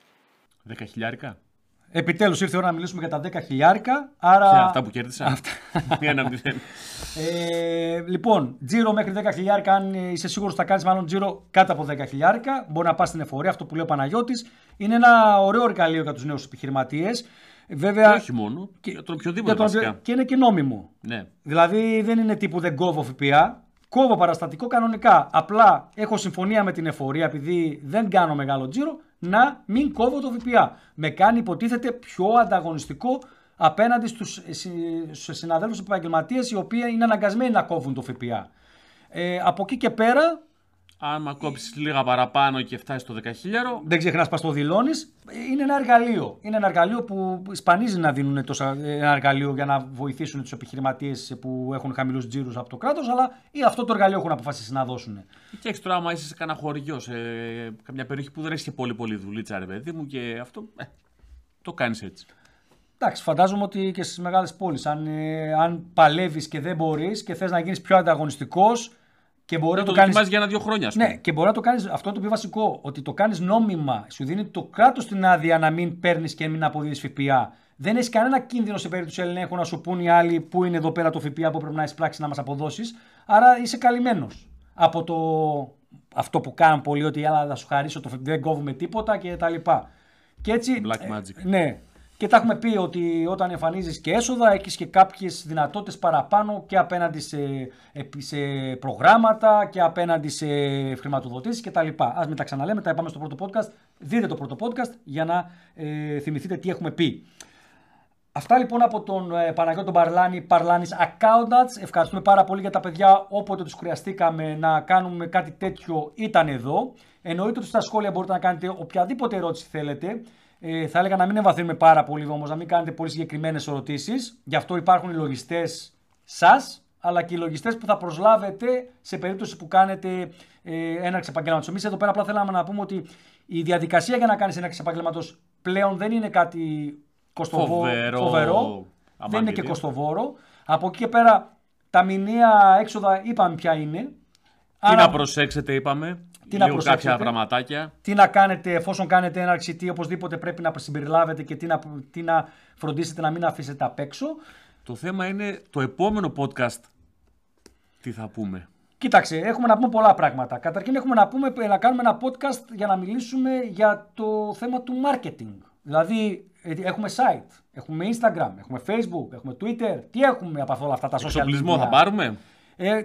10.000? Επιτέλους ήρθε η ώρα να μιλήσουμε για τα 10.000. Άρα... Και αυτά που κέρδισα. Αυτά. Λοιπόν, τζίρο μέχρι 10.000. Αν είσαι σίγουρος ότι θα κάνεις μάλλον τζίρο κάτω από 10.000, μπορεί να πας στην εφορία. Αυτό που λέει ο Παναγιώτης είναι ένα ωραίο εργαλείο για τους νέους επιχειρηματίες. Βέβαια, και όχι μόνο. Για τον οποιοδήποτε βασικά. Και είναι και νόμιμο. Ναι. Δηλαδή δεν είναι τύπου δεν κόβω ΦΠΑ. Κόβω παραστατικό κανονικά. Απλά έχω συμφωνία με την εφορία επειδή δεν κάνω μεγάλο τζίρο. να μην κόβω το ΦΠΑ. Με κάνει υποτίθεται πιο ανταγωνιστικό απέναντι στους συναδέλφους επαγγελματίες οι οποίοι είναι αναγκασμένοι να κόβουν το ΦΠΑ. Από εκεί και πέρα... Άμα κόψεις λίγα παραπάνω και φτάσεις στο 10.000... Δεν ξεχνάς, πας το δηλώνεις. Είναι ένα εργαλείο. Είναι ένα εργαλείο που σπανίζει να δίνουν ένα εργαλείο για να βοηθήσουν τους επιχειρηματίες που έχουν χαμηλούς τζίρους από το κράτος, αλλά ή αυτό το εργαλείο έχουν αποφασίσει να δώσουν. Και έξω τώρα, άμα είσαι σε κανένα χωριό, σε καμιά περιοχή που δεν έχει και πολύ δουλίτσα, ρε παιδί μου, και αυτό το κάνεις έτσι. Εντάξει, φαντάζομαι ότι και στις μεγάλες πόλεις, αν παλεύεις και δεν μπορείς και θες να γίνεις πιο ανταγωνιστικός. Και μπορεί να το κάνεις για 1-2 χρόνια. Ναι, και μπορεί να το κάνεις αυτό το πιο βασικό, ότι το κάνεις νόμιμα. Σου δίνει το κράτος την άδεια να μην παίρνεις και μην αποδίδεις ΦΠΑ. Δεν έχει κανένα κίνδυνο σε περίπτωση ελέγχου να σου πούν οι άλλοι που είναι εδώ πέρα το ΦΠΑ που πρέπει να εισπράξεις να μας αποδώσεις. Άρα είσαι καλυμμένος από το... αυτό που κάνουν πολλοί, ότι άλλα θα σου χαρίσω, δεν κόβουμε τίποτα κτλ. Και έτσι. Black magic. Ναι. Και τα έχουμε πει ότι όταν εμφανίζεις και έσοδα, έχεις και κάποιες δυνατότητες παραπάνω και απέναντι σε προγράμματα και απέναντι σε χρηματοδοτήσεις κτλ. Ας μην τα ξαναλέμε, τα είπαμε στο πρώτο podcast. Δείτε το πρώτο podcast για να θυμηθείτε τι έχουμε πει. Αυτά λοιπόν από τον Παναγιώτο Παρλάνη, Parlanis Accountants. Ευχαριστούμε πάρα πολύ για τα παιδιά, όποτε τους χρειαστήκαμε να κάνουμε κάτι τέτοιο ήταν εδώ. Εννοείται ότι στα σχόλια μπορείτε να κάνετε οποιαδήποτε ερώτηση θέλετε. Θα έλεγα να μην εμβαθύνουμε πάρα πολύ όμως, να μην κάνετε πολύ συγκεκριμένες ερωτήσεις. Γι' αυτό υπάρχουν οι λογιστές σας, αλλά και οι λογιστές που θα προσλάβετε σε περίπτωση που κάνετε έναρξη επαγγέλματος. Εμείς εδώ πέρα απλά θέλαμε να πούμε ότι η διαδικασία για να κάνεις έναρξη επαγγέλματος πλέον δεν είναι κάτι φοβερό. Δεν είναι και κοστοβόρο. Από εκεί και πέρα τα μηνιαία έξοδα είπαμε ποια είναι. Να προσέξετε είπαμε. Τι να προσέξετε, κάποια τι να κάνετε εφόσον κάνετε έναρξη, τι οπωσδήποτε πρέπει να συμπεριλάβετε και τι να φροντίσετε να μην αφήσετε απ' έξω. Το θέμα είναι το επόμενο podcast τι θα πούμε. Κοίταξε, έχουμε να πούμε πολλά πράγματα. Καταρχήν έχουμε να κάνουμε ένα podcast για να μιλήσουμε για το θέμα του marketing. Δηλαδή έχουμε site, έχουμε Instagram, έχουμε Facebook, έχουμε Twitter. Τι έχουμε από όλα αυτά τα social media. Εξοπλισμό θα πάρουμε.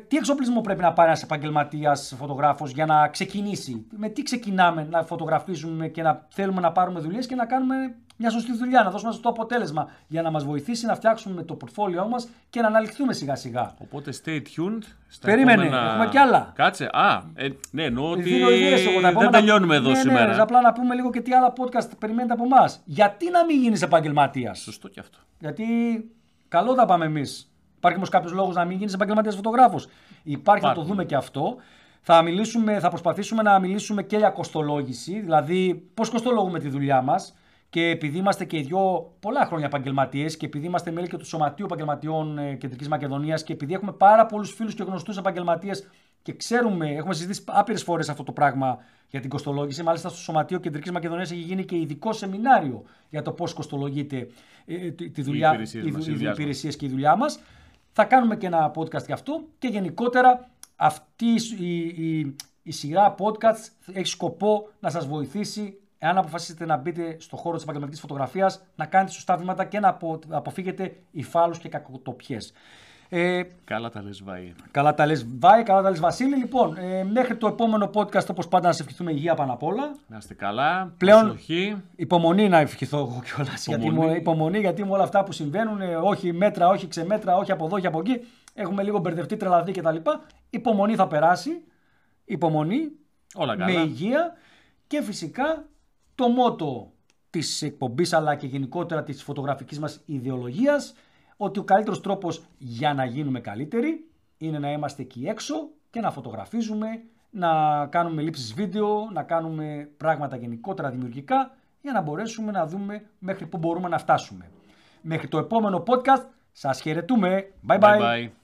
Τι εξοπλισμό πρέπει να πάρει ένας επαγγελματίας φωτογράφος για να ξεκινήσει. Με τι ξεκινάμε να φωτογραφίζουμε και να θέλουμε να πάρουμε δουλειές και να κάνουμε μια σωστή δουλειά, να δώσουμε το αποτέλεσμα για να μας βοηθήσει να φτιάξουμε το πορτφόλιό μας και να αναλυθούμε σιγά σιγά. Οπότε stay tuned. Περίμενε, έχουμε κι άλλα. Κάτσε. Ναι, εννοώ ότι δεν τελειώνουμε εδώ σήμερα. Ναι, απλά να πούμε λίγο και τι άλλα podcast περιμένετε από εμάς. Γιατί να μην γίνεις επαγγελματίας. Σωστό κι αυτό. Γιατί καλό τα πάμε εμείς. Υπάρχει όμως κάποιος λόγος να μην γίνεις επαγγελματίας φωτογράφος. Υπάρχει, θα το δούμε και αυτό. Θα προσπαθήσουμε να μιλήσουμε και για κοστολόγηση, δηλαδή πώς κοστολογούμε τη δουλειά μας. Και επειδή είμαστε και οι δυο πολλά χρόνια επαγγελματίες και επειδή είμαστε μέλη και του Σωματείου Επαγγελματιών Κεντρικής Μακεδονίας και επειδή έχουμε πάρα πολλούς φίλους και γνωστούς επαγγελματίες και ξέρουμε, έχουμε συζητήσει άπειρες φορές αυτό το πράγμα για την κοστολόγηση. Μάλιστα, στο Σωματείο Κεντρικής Μακεδονίας έχει γίνει και ειδικό σεμινάριο για το πώς κοστολογείται τη δουλειά, οι υπηρεσίες και η δουλειά μας. Θα κάνουμε και ένα podcast γι' αυτό και γενικότερα αυτή η σειρά podcast έχει σκοπό να σας βοηθήσει εάν αποφασίσετε να μπείτε στον χώρο της επαγγελματικής φωτογραφίας, να κάνετε σωστά βήματα και να αποφύγετε υφάλους και κακοτοπιές. Καλά τα λες Βάη. Καλά τα λες Βάη, καλά τα λες Βασίλη. Λοιπόν, μέχρι το επόμενο podcast, όπως πάντα, να σε ευχηθούμε υγεία πάνω απ' όλα. Να είστε καλά, πλέον προσοχή. Υπομονή να ευχηθώ εγώ κιόλας. Υπομονή, γιατί με όλα αυτά που συμβαίνουν, όχι μέτρα, όχι ξεμέτρα, όχι από εδώ, όχι από εκεί, έχουμε λίγο μπερδευτεί, τρελαδεί κτλ. Υπομονή, θα περάσει. Υπομονή, όλα καλά. Με υγεία και φυσικά το μότο της εκπομπής αλλά και γενικότερα της φωτογραφικής μας ιδεολογίας, ότι ο καλύτερος τρόπος για να γίνουμε καλύτεροι είναι να είμαστε εκεί έξω και να φωτογραφίζουμε, να κάνουμε λήψεις βίντεο, να κάνουμε πράγματα γενικότερα δημιουργικά για να μπορέσουμε να δούμε μέχρι που μπορούμε να φτάσουμε. Μέχρι το επόμενο podcast, σας χαιρετούμε. Bye bye.